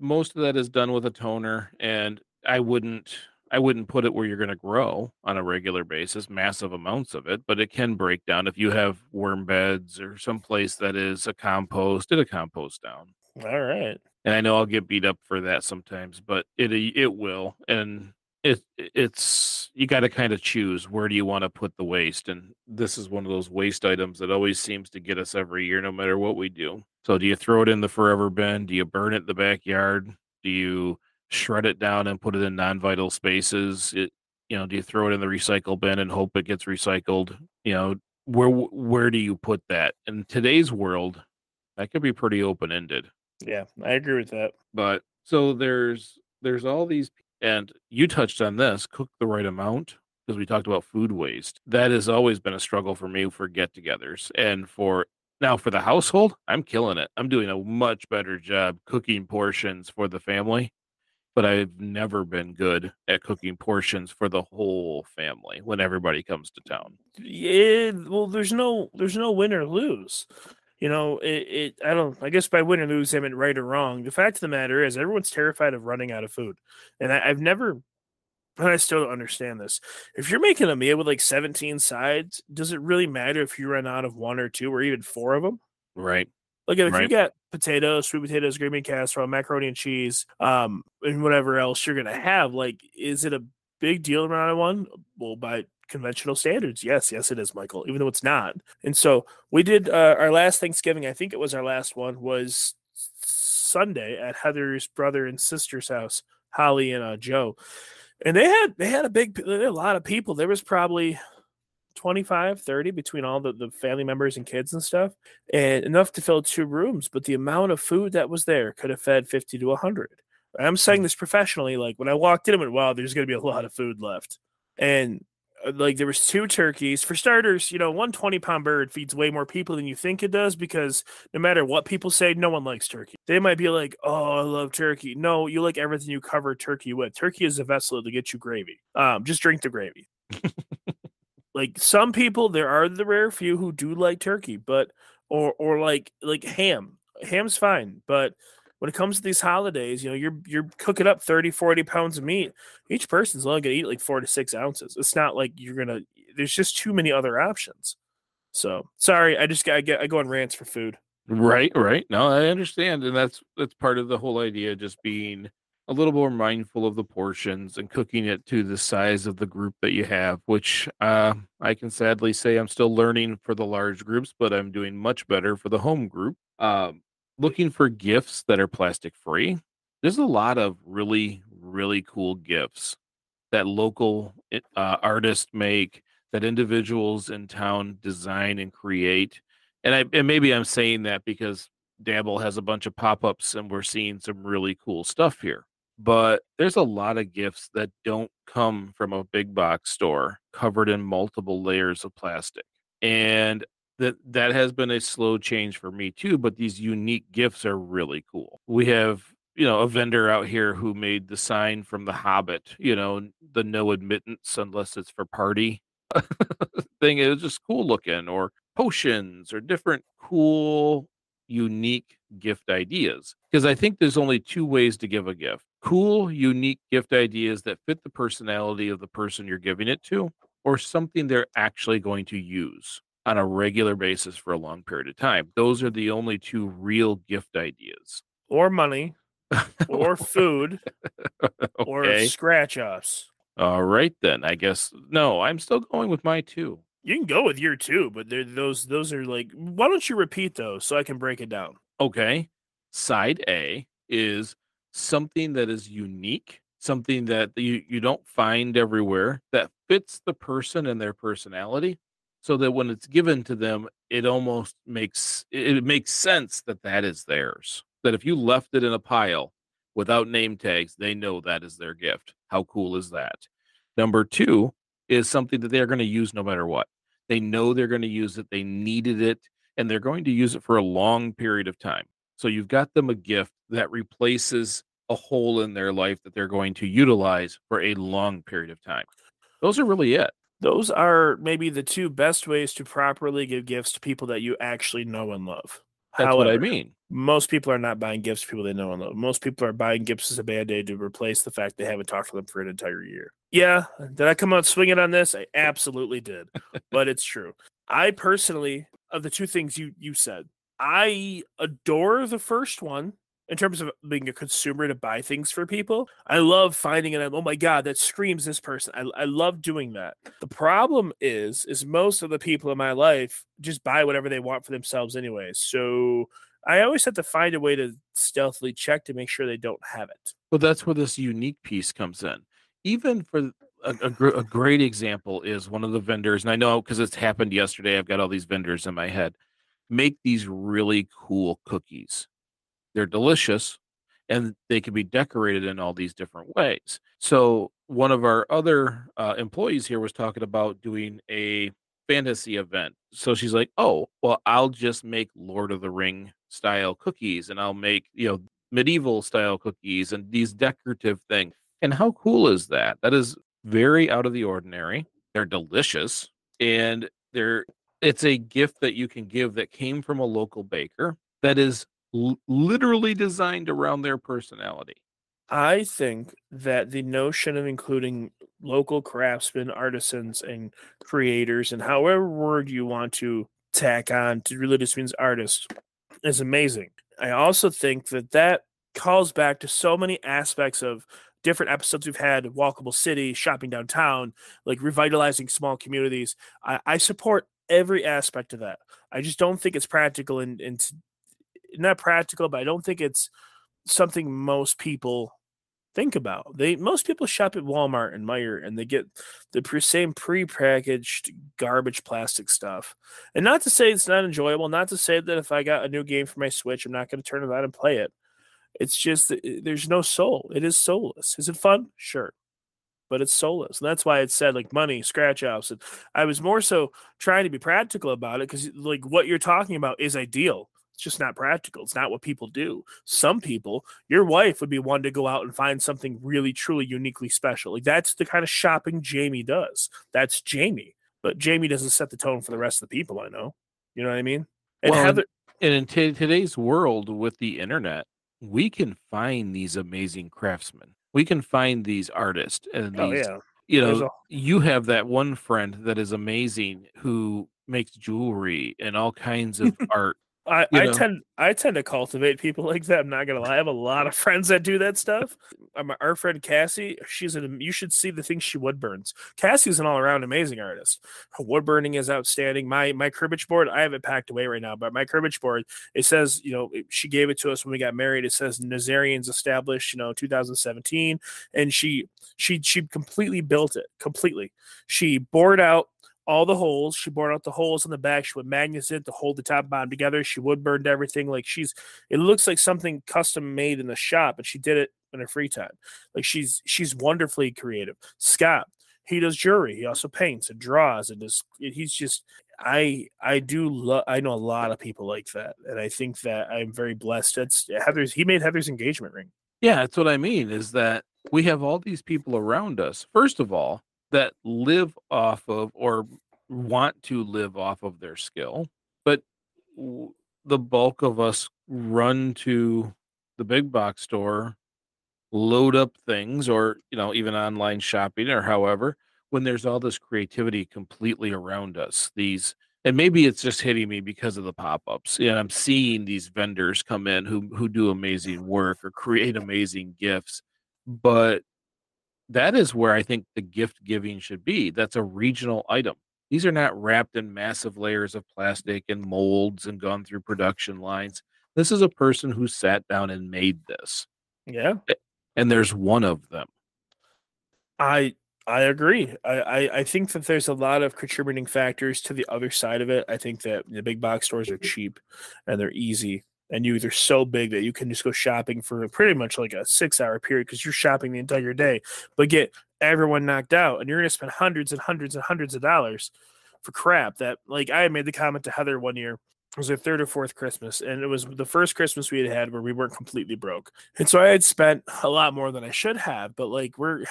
Most of that is done with a toner, and I wouldn't put it where you're going to grow on a regular basis, massive amounts of it, but it can break down if you have worm beds or someplace that is a compost. It'll compost down. All right. And I know I'll get beat up for that sometimes, but it will. And it's you got to kind of choose, where do you want to put the waste? And this is one of those waste items that always seems to get us every year, no matter what we do. So do you throw it in the forever bin? Do you burn it in the backyard? Do you shred it down and put it in non-vital spaces? Do you throw it in the recycle bin and hope it gets recycled? Where do you put that? In today's world, that could be pretty open-ended. Yeah, I agree with that. But so there's all these And you touched on this, cook the right amount, because we talked about food waste. That has always been a struggle for me for get-togethers. And for now, for the household, I'm killing it. I'm doing a much better job cooking portions for the family, but I've never been good at cooking portions for the whole family when everybody comes to town. Yeah, well, there's no win or lose. You know, I guess by win or lose, I meant right or wrong. The fact of the matter is everyone's terrified of running out of food. And I still don't understand this. If you're making a meal with like 17 sides, does it really matter if you run out of one or two or even four of them? Right. Like if you got potatoes, sweet potatoes, green bean casserole, macaroni and cheese, and whatever else you're going to have, like, is it a big deal to run out of one? Well, by conventional standards, yes, it is, Michael, even though it's not. And so we did our last Thanksgiving, I think it was our last one, was Sunday at Heather's brother and sister's house, Holly and Joe. And they had a lot of people. There was probably 25, 30 between all the family members and kids and stuff, and enough to fill two rooms. But the amount of food that was there could have fed 50 to 100. I'm saying this professionally. Like when I walked in, I went, wow, there's going to be a lot of food left. And like there was two turkeys for starters. You know, one 20-pound bird feeds way more people than you think it does, because no matter what people say, no one likes turkey. They might be like, oh, I love turkey. No, you like everything you cover turkey with. Turkey is a vessel to get you gravy. Just drink the gravy. Like some people, there are the rare few who do like turkey, but or like ham. Ham's fine, but when it comes to these holidays, you know, you're cooking up 30, 40 pounds of meat. Each person's only going to eat like 4 to 6 ounces. It's not like there's just too many other options. So sorry, I go on rants for food. Right. No, I understand. And that's part of the whole idea, just being a little more mindful of the portions and cooking it to the size of the group that you have, which I can sadly say I'm still learning for the large groups, but I'm doing much better for the home group. Looking for gifts that are plastic free. There's a lot of really, really cool gifts that local artists make, that individuals in town design and create. And maybe I'm saying that because Dabble has a bunch of pop-ups and we're seeing some really cool stuff here. But there's a lot of gifts that don't come from a big box store covered in multiple layers of plastic. And that has been a slow change for me too, but these unique gifts are really cool. We have, you know, a vendor out here who made the sign from The Hobbit, you know, the no admittance unless it's for party thing. It was just cool looking, or potions, or different cool, unique gift ideas. Because I think there's only two ways to give a gift. Cool, unique gift ideas that fit the personality of the person you're giving it to, or something they're actually going to use on a regular basis for a long period of time. Those are the only two real gift ideas. Or money, or food, or scratch-offs. All right, then. I guess, no, I'm still going with my two. You can go with your two, but those are like, why don't you repeat those so I can break it down? Okay. Side A is something that is unique, something that you don't find everywhere, that fits the person and their personality, so that when it's given to them, it almost makes sense that is theirs. That if you left it in a pile without name tags, they know that is their gift. How cool is that? Number two is something that they're going to use no matter what. They know they're going to use it. They needed it, and they're going to use it for a long period of time. So you've got them a gift that replaces a hole in their life that they're going to utilize for a long period of time. Those are really it. Those are maybe the two best ways to properly give gifts to people that you actually know and love. That's However, what I mean. Most people are not buying gifts to people they know and love. Most people are buying gifts as a band-aid to replace the fact they haven't talked to them for an entire year. Yeah. Did I come out swinging on this? I absolutely did. But it's true. I personally, of the two things you said, I adore the first one. In terms of being a consumer to buy things for people, I love finding it. Oh my God, that screams this person. I love doing that. The problem is most of the people in my life just buy whatever they want for themselves anyway. So I always have to find a way to stealthily check to make sure they don't have it. Well, that's where this unique piece comes in. Even for a great example is one of the vendors, and I know because it's happened yesterday, I've got all these vendors in my head, make these really cool cookies. They're delicious, and they can be decorated in all these different ways. So one of our other employees here was talking about doing a fantasy event. So she's like, oh, well, I'll just make Lord of the Ring style cookies, and I'll make, medieval style cookies and these decorative things. And how cool is that? That is very out of the ordinary. They're delicious, and it's a gift that you can give that came from a local baker that is literally designed around their personality. I think that the notion of including local craftsmen, artisans, and creators, and however word you want to tack on to really just means artists, is amazing. I also think that calls back to so many aspects of different episodes we've had, walkable city, shopping downtown, like revitalizing small communities. I support every aspect of that. I just don't think it's practical and not practical, but I don't think it's something most people think about. Most people shop at Walmart and Meijer, and they get the same pre-packaged garbage plastic stuff. And not to say it's not enjoyable, not to say that if I got a new game for my Switch, I'm not going to turn it on and play it. It's just there's no soul. It is soulless. Is it fun? Sure. But it's soulless. And that's why it said like money, scratch offs. And I was more so trying to be practical about it because like what you're talking about is ideal. It's just not practical. It's not what people do. Some people, your wife would be one to go out and find something really, truly, uniquely special. Like that's the kind of shopping Jamie does. That's Jamie. But Jamie doesn't set the tone for the rest of the people I know. You know what I mean? And, well, and in today's world with the internet, we can find these amazing craftsmen. We can find these artists. And these, you have that one friend that is amazing who makes jewelry and all kinds of art. I tend to cultivate people like that. I'm not gonna lie. I have a lot of friends that do that stuff. Our friend Cassie, you should see the things she wood burns. Cassie's an all-around amazing artist. Her wood burning is outstanding. My cribbage board, I have it packed away right now, but my cribbage board, it says, she gave it to us when we got married. It says Nazarians established, 2017, and she completely built it. Completely. She bored out all the holes. She bored out the holes on the back. She would magnets it to hold the top and bottom together. She wood burned everything. Like it looks like something custom made in the shop, but she did it in her free time. Like she's wonderfully creative. Scott, he does jewelry. He also paints and draws and I know a lot of people like that. And I think that I'm very blessed. He made Heather's engagement ring. Yeah. That's what I mean is that we have all these people around us. First of all, that live off of or want to live off of their skill. But the bulk of us run to the big box store, load up things or, even online shopping or however, when there's all this creativity completely around us. And maybe it's just hitting me because of the pop-ups. And I'm seeing these vendors come in who do amazing work or create amazing gifts. But that is where I think the gift giving should be. That's a regional item. These are not wrapped in massive layers of plastic and molds and gone through production lines. This is a person who sat down and made this. Yeah. And there's one of them. I agree. I think that there's a lot of contributing factors to the other side of it. I think that the big box stores are cheap and they're easy. And they're so big that you can just go shopping for pretty much like a 6-hour period because you're shopping the entire day, but get everyone knocked out. And you're going to spend hundreds and hundreds and hundreds of dollars for crap that, like, I made the comment to Heather one year. It was her third or fourth Christmas. And it was the first Christmas we had where we weren't completely broke. And so I had spent a lot more than I should have. But, like, we're,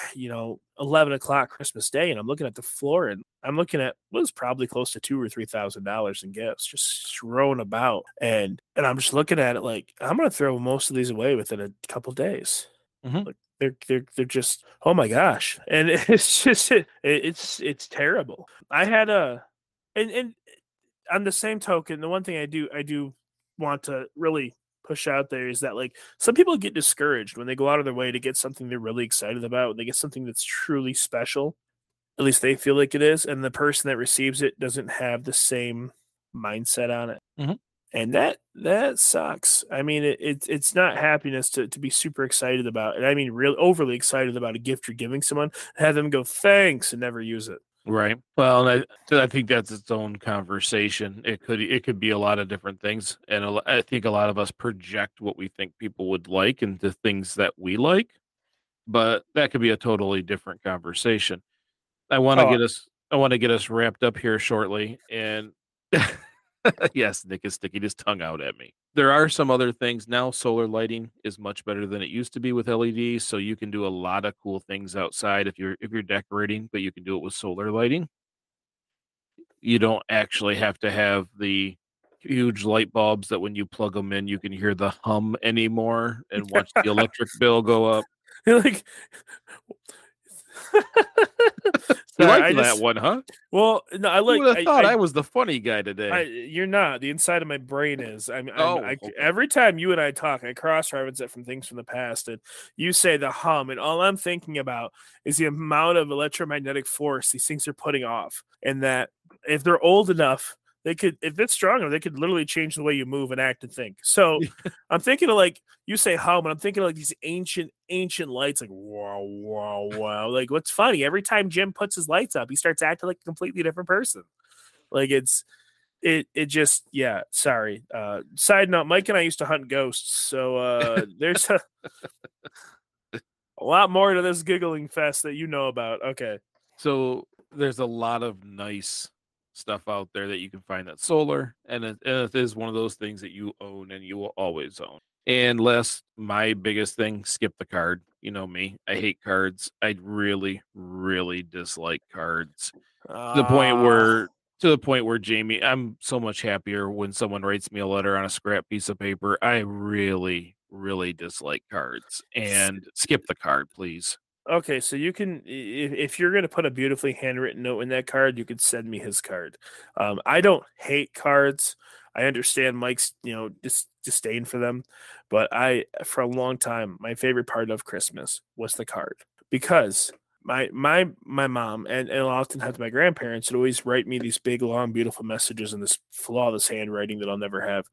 11 o'clock Christmas Day, and I'm looking at the floor, and I'm looking at what was probably close to $2,000 or $3,000 in gifts just thrown about, and I'm just looking at it like I'm gonna throw most of these away within a couple days. Mm-hmm. Like they're just, oh my gosh, and it's just it's terrible. I had and on the same token, the one thing I do want to really push out there is that, like, some people get discouraged when they go out of their way to get something they're really excited about, when they get something that's truly special, at least they feel like it is, and the person that receives it doesn't have the same mindset on it. Mm-hmm. And that sucks. I mean, it's not happiness to be super excited about, and I mean real overly excited about a gift you're giving someone, have them go thanks and never use it. Right. Well, and I think that's its own conversation. It could be a lot of different things, and I think a lot of us project what we think people would like into things that we like, but that could be a totally different conversation. I want to Oh, get us wrapped up here shortly, and yes, Nick is sticking his tongue out at me. There are some other things now. Solar lighting is much better than it used to be with LEDs, so you can do a lot of cool things outside if you're decorating, but you can do it with solar lighting. You don't actually have to have the huge light bulbs that when you plug them in, you can hear the hum anymore and watch the electric bill go up. You're like, that one, huh? Well, no, I like. I was the funny guy today. You're not. The inside of my brain is. Okay. Every time you and I talk, I cross-reference it from things from the past, and you say the hum, and all I'm thinking about is the amount of electromagnetic force these things are putting off, and that if they're old enough, if it's strong enough, they could literally change the way you move and act and think. So I'm thinking of, like, you say hum, and I'm thinking of, like, these ancient lights, like, wow. Like, what's funny? Every time Jim puts his lights up, he starts acting like a completely different person. Like, sorry. Side note, Mike and I used to hunt ghosts, so there's a lot more to this giggling fest that you know about. Okay. So there's a lot of nice stuff out there that you can find at solar, and it is one of those things that you own and you will always own. And last, my biggest thing, skip the card. You know me, I hate cards. I really, really dislike cards. To the point where Jamie, I'm so much happier when someone writes me a letter on a scrap piece of paper. I really, really dislike cards. And skip the card, please. Okay, so you can, if you're going to put a beautifully handwritten note in that card, you could send me his card. I don't hate cards. I understand Mike's, disdain for them, but for a long time, my favorite part of Christmas was the card, because my mom and oftentimes my grandparents would always write me these big, long, beautiful messages in this flawless handwriting that I'll never have.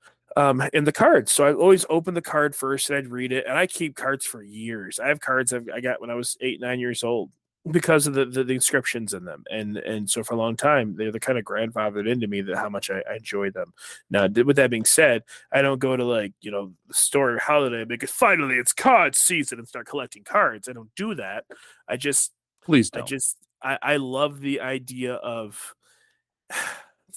In the cards. So I always open the card first and I'd read it. And I keep cards for years. I have cards I got when I was 8, 9 years old because of the inscriptions in them. And so for a long time, they're the kind of grandfathered into me that how much I enjoy them. Now, with that being said, I don't go to the store or holiday because finally it's card season and start collecting cards. I don't do that. I just, please don't. I love the idea of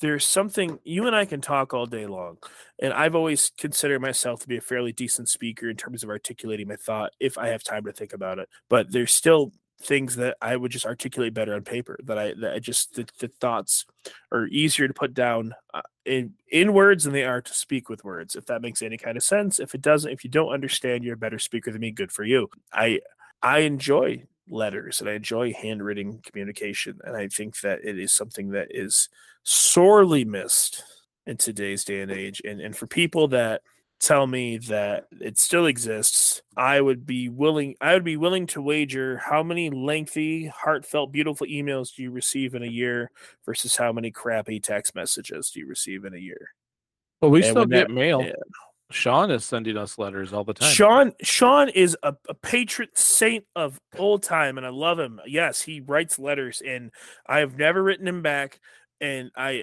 there's something you and I can talk all day long, and I've always considered myself to be a fairly decent speaker in terms of articulating my thought if I have time to think about it. But there's still things that I would just articulate better on paper, the thoughts are easier to put down in words than they are to speak with words, if that makes any kind of sense. If it doesn't, if you don't understand, you're a better speaker than me. Good for you. I enjoy letters and I enjoy handwritten communication, and I think that it is something that is sorely missed in today's day and age, and for people that tell me that it still exists, I would be willing to wager how many lengthy, heartfelt, beautiful emails do you receive in a year versus how many crappy text messages do you receive in a year. Well, we still get mail. Yeah. Sean is sending us letters all the time. Sean is a patron saint of old time, and I love him. Yes, he writes letters, and I have never written him back. And I'm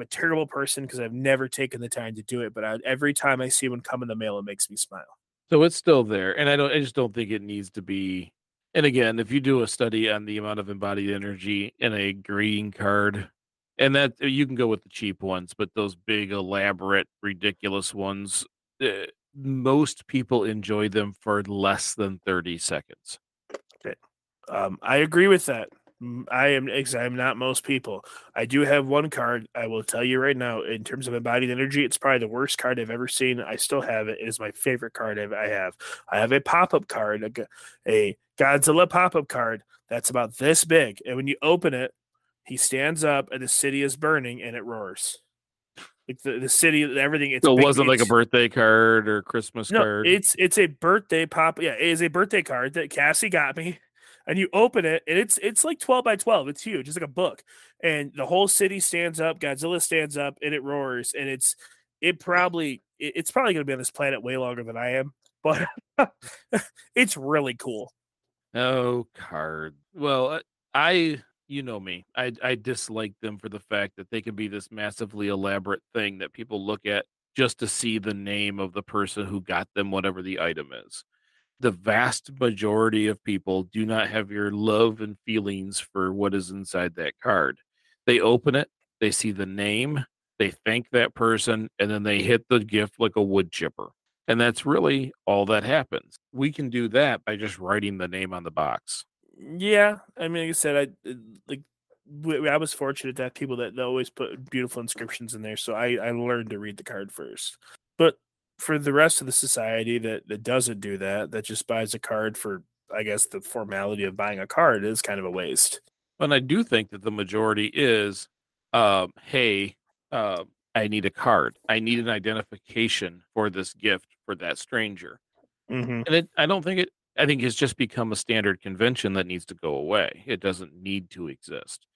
a terrible person because I've never taken the time to do it. But every time I see one come in the mail, it makes me smile. So it's still there, and I just don't think it needs to be. And again, if you do a study on the amount of embodied energy in a green card, and that you can go with the cheap ones, but those big, elaborate, ridiculous ones, most people enjoy them for less than 30 seconds. Okay. I agree with that. I'm not most people. I do have one card. I will tell you right now, in terms of embodied energy, it's probably the worst card I've ever seen. I still have it. It is my favorite card I have. I have a pop-up card, a Godzilla pop-up card that's about this big. And when you open it, he stands up and the city is burning and it roars. Like the city, everything. So it wasn't like a birthday card or Christmas card. It's a birthday pop. Yeah, it is a birthday card that Cassie got me. And you open it, and it's like 12 by 12. It's huge. It's like a book. And the whole city stands up. Godzilla stands up, and it roars. And it's probably going to be on this planet way longer than I am. But it's really cool. Oh, card. Well, I You know me. I dislike them for the fact that they can be this massively elaborate thing that people look at just to see the name of the person who got them whatever the item is. The vast majority of people do not have your love and feelings for what is inside that card. They open it, they see the name, they thank that person, and then they hit the gift like a wood chipper. And that's really all that happens. We can do that by just writing the name on the box. Yeah, I mean, like I said, I was fortunate to have people that always put beautiful inscriptions in there, so I learned to read the card first. But for the rest of the society that doesn't do that, that just buys a card for, I guess, the formality of buying a card is kind of a waste. And I do think that the majority is, hey, I need a card. I need an identification for this gift for that stranger. Mm-hmm. And I think it's just become a standard convention that needs to go away. It doesn't need to exist.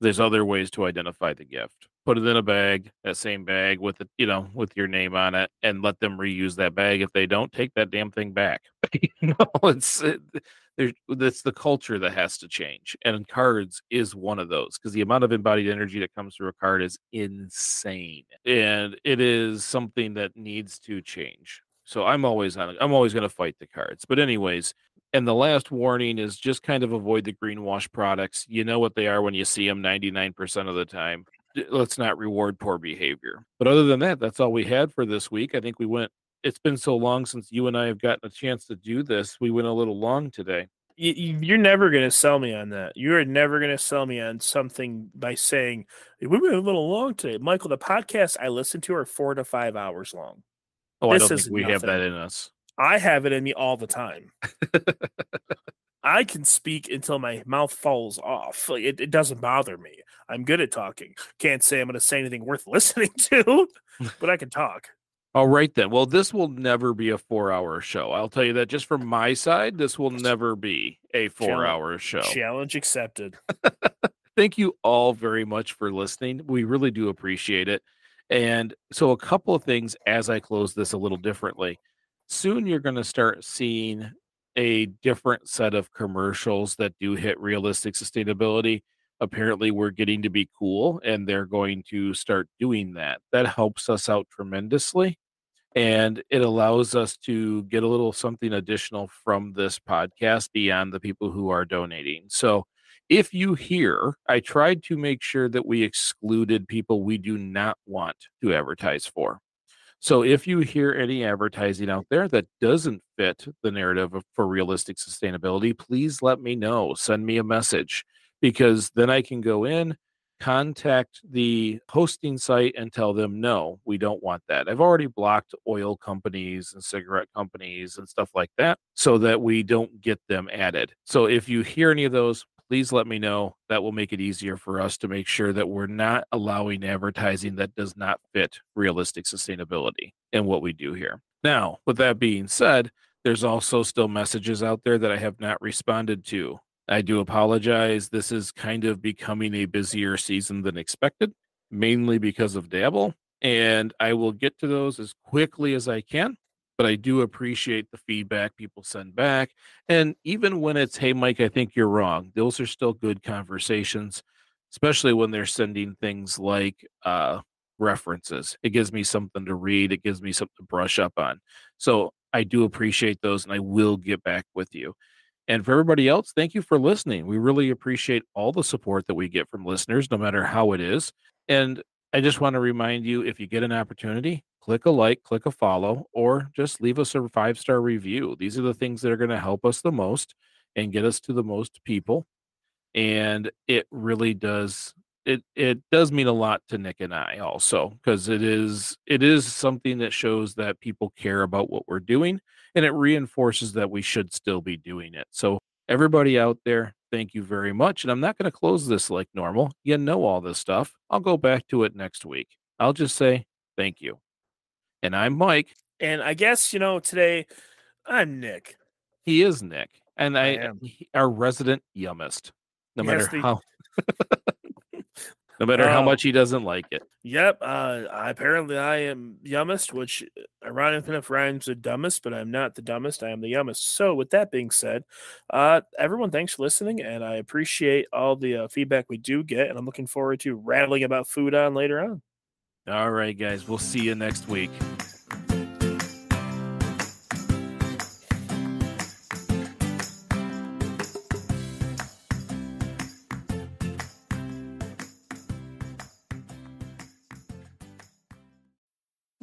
There's other ways to identify the gift. Put it in a bag, that same bag with your name on it, and let them reuse that bag. If they don't, take that damn thing back. That's the culture that has to change. And cards is one of those, because the amount of embodied energy that comes through a card is insane. And it is something that needs to change. So I'm always going to fight the cards. But anyways, and the last warning is just kind of avoid the greenwash products. You know what they are when you see them 99% of the time. Let's not reward poor behavior. But other than that, that's all we had for this week. I think it's been so long since you and I have gotten a chance to do this. We went a little long today. You're never going to sell me on that. You are never going to sell me on something by saying, we went a little long today. Michael, the podcasts I listen to are 4 to 5 hours long. Oh, I don't think we have that in us. I have it in me all the time. I can speak until my mouth falls off. Like, it doesn't bother me. I'm good at talking. Can't say I'm going to say anything worth listening to, but I can talk. All right, then. Well, this will never be a 4-hour show. I'll tell you that just from my side, this will never be a 4-hour show. Challenge accepted. Thank you all very much for listening. We really do appreciate it. And so a couple of things as I close this a little differently. Soon you're going to start seeing a different set of commercials that do hit realistic sustainability. Apparently we're getting to be cool, and they're going to start doing that. That helps us out tremendously. And it allows us to get a little something additional from this podcast beyond the people who are donating. So if you hear, I tried to make sure that we excluded people we do not want to advertise for. So if you hear any advertising out there that doesn't fit the narrative for realistic sustainability, please let me know. Send me a message, because then I can go in, contact the hosting site, and tell them, no, we don't want that. I've already blocked oil companies and cigarette companies and stuff like that so that we don't get them added. So if you hear any of those, please let me know. That will make it easier for us to make sure that we're not allowing advertising that does not fit realistic sustainability and what we do here. Now, with that being said, there's also still messages out there that I have not responded to. I do apologize. This is kind of becoming a busier season than expected, mainly because of Dabble, and I will get to those as quickly as I can. But I do appreciate the feedback people send back. And even when it's, hey, Mike, I think you're wrong, those are still good conversations, especially when they're sending things like references. It gives me something to read. It gives me something to brush up on. So I do appreciate those, and I will get back with you. And for everybody else, thank you for listening. We really appreciate all the support that we get from listeners, no matter how it is. And I just want to remind you, if you get an opportunity, click a like, click a follow, or just leave us a 5-star review. These are the things that are going to help us the most and get us to the most people. And it really does. It does mean a lot to Nick and I also, because it is something that shows that people care about what we're doing, and it reinforces that we should still be doing it. So everybody out there, thank you very much. And I'm not going to close this like normal. You know all this stuff. I'll go back to it next week. I'll just say thank you. And I'm Mike. And I guess, today I'm Nick. He is Nick. And I am our resident yummist. No matter how. no matter how much he doesn't like it. Yep. Apparently I am yummest, which ironically enough rhymes with dumbest, but I'm not the dumbest. I am the yummest. So with that being said, everyone, thanks for listening, and I appreciate all the feedback we do get, and I'm looking forward to rattling about food on later on. All right, guys. We'll see you next week.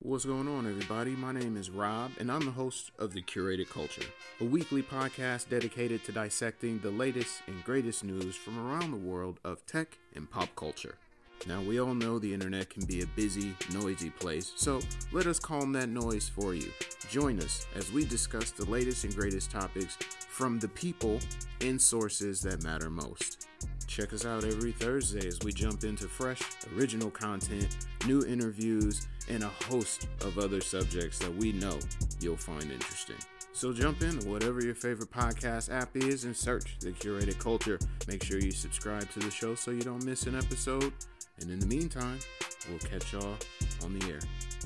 What's going on, everybody? My name is Rob, and I'm the host of The Curated Culture, a weekly podcast dedicated to dissecting the latest and greatest news from around the world of tech and pop culture. Now, we all know the internet can be a busy, noisy place, so let us calm that noise for you. Join us as we discuss the latest and greatest topics from the people and sources that matter most. Check us out every Thursday as we jump into fresh, original content, new interviews, and a host of other subjects that we know you'll find interesting. So jump into whatever your favorite podcast app is and search The Curated Culture. Make sure you subscribe to the show so you don't miss an episode. And in the meantime, we'll catch y'all on the air.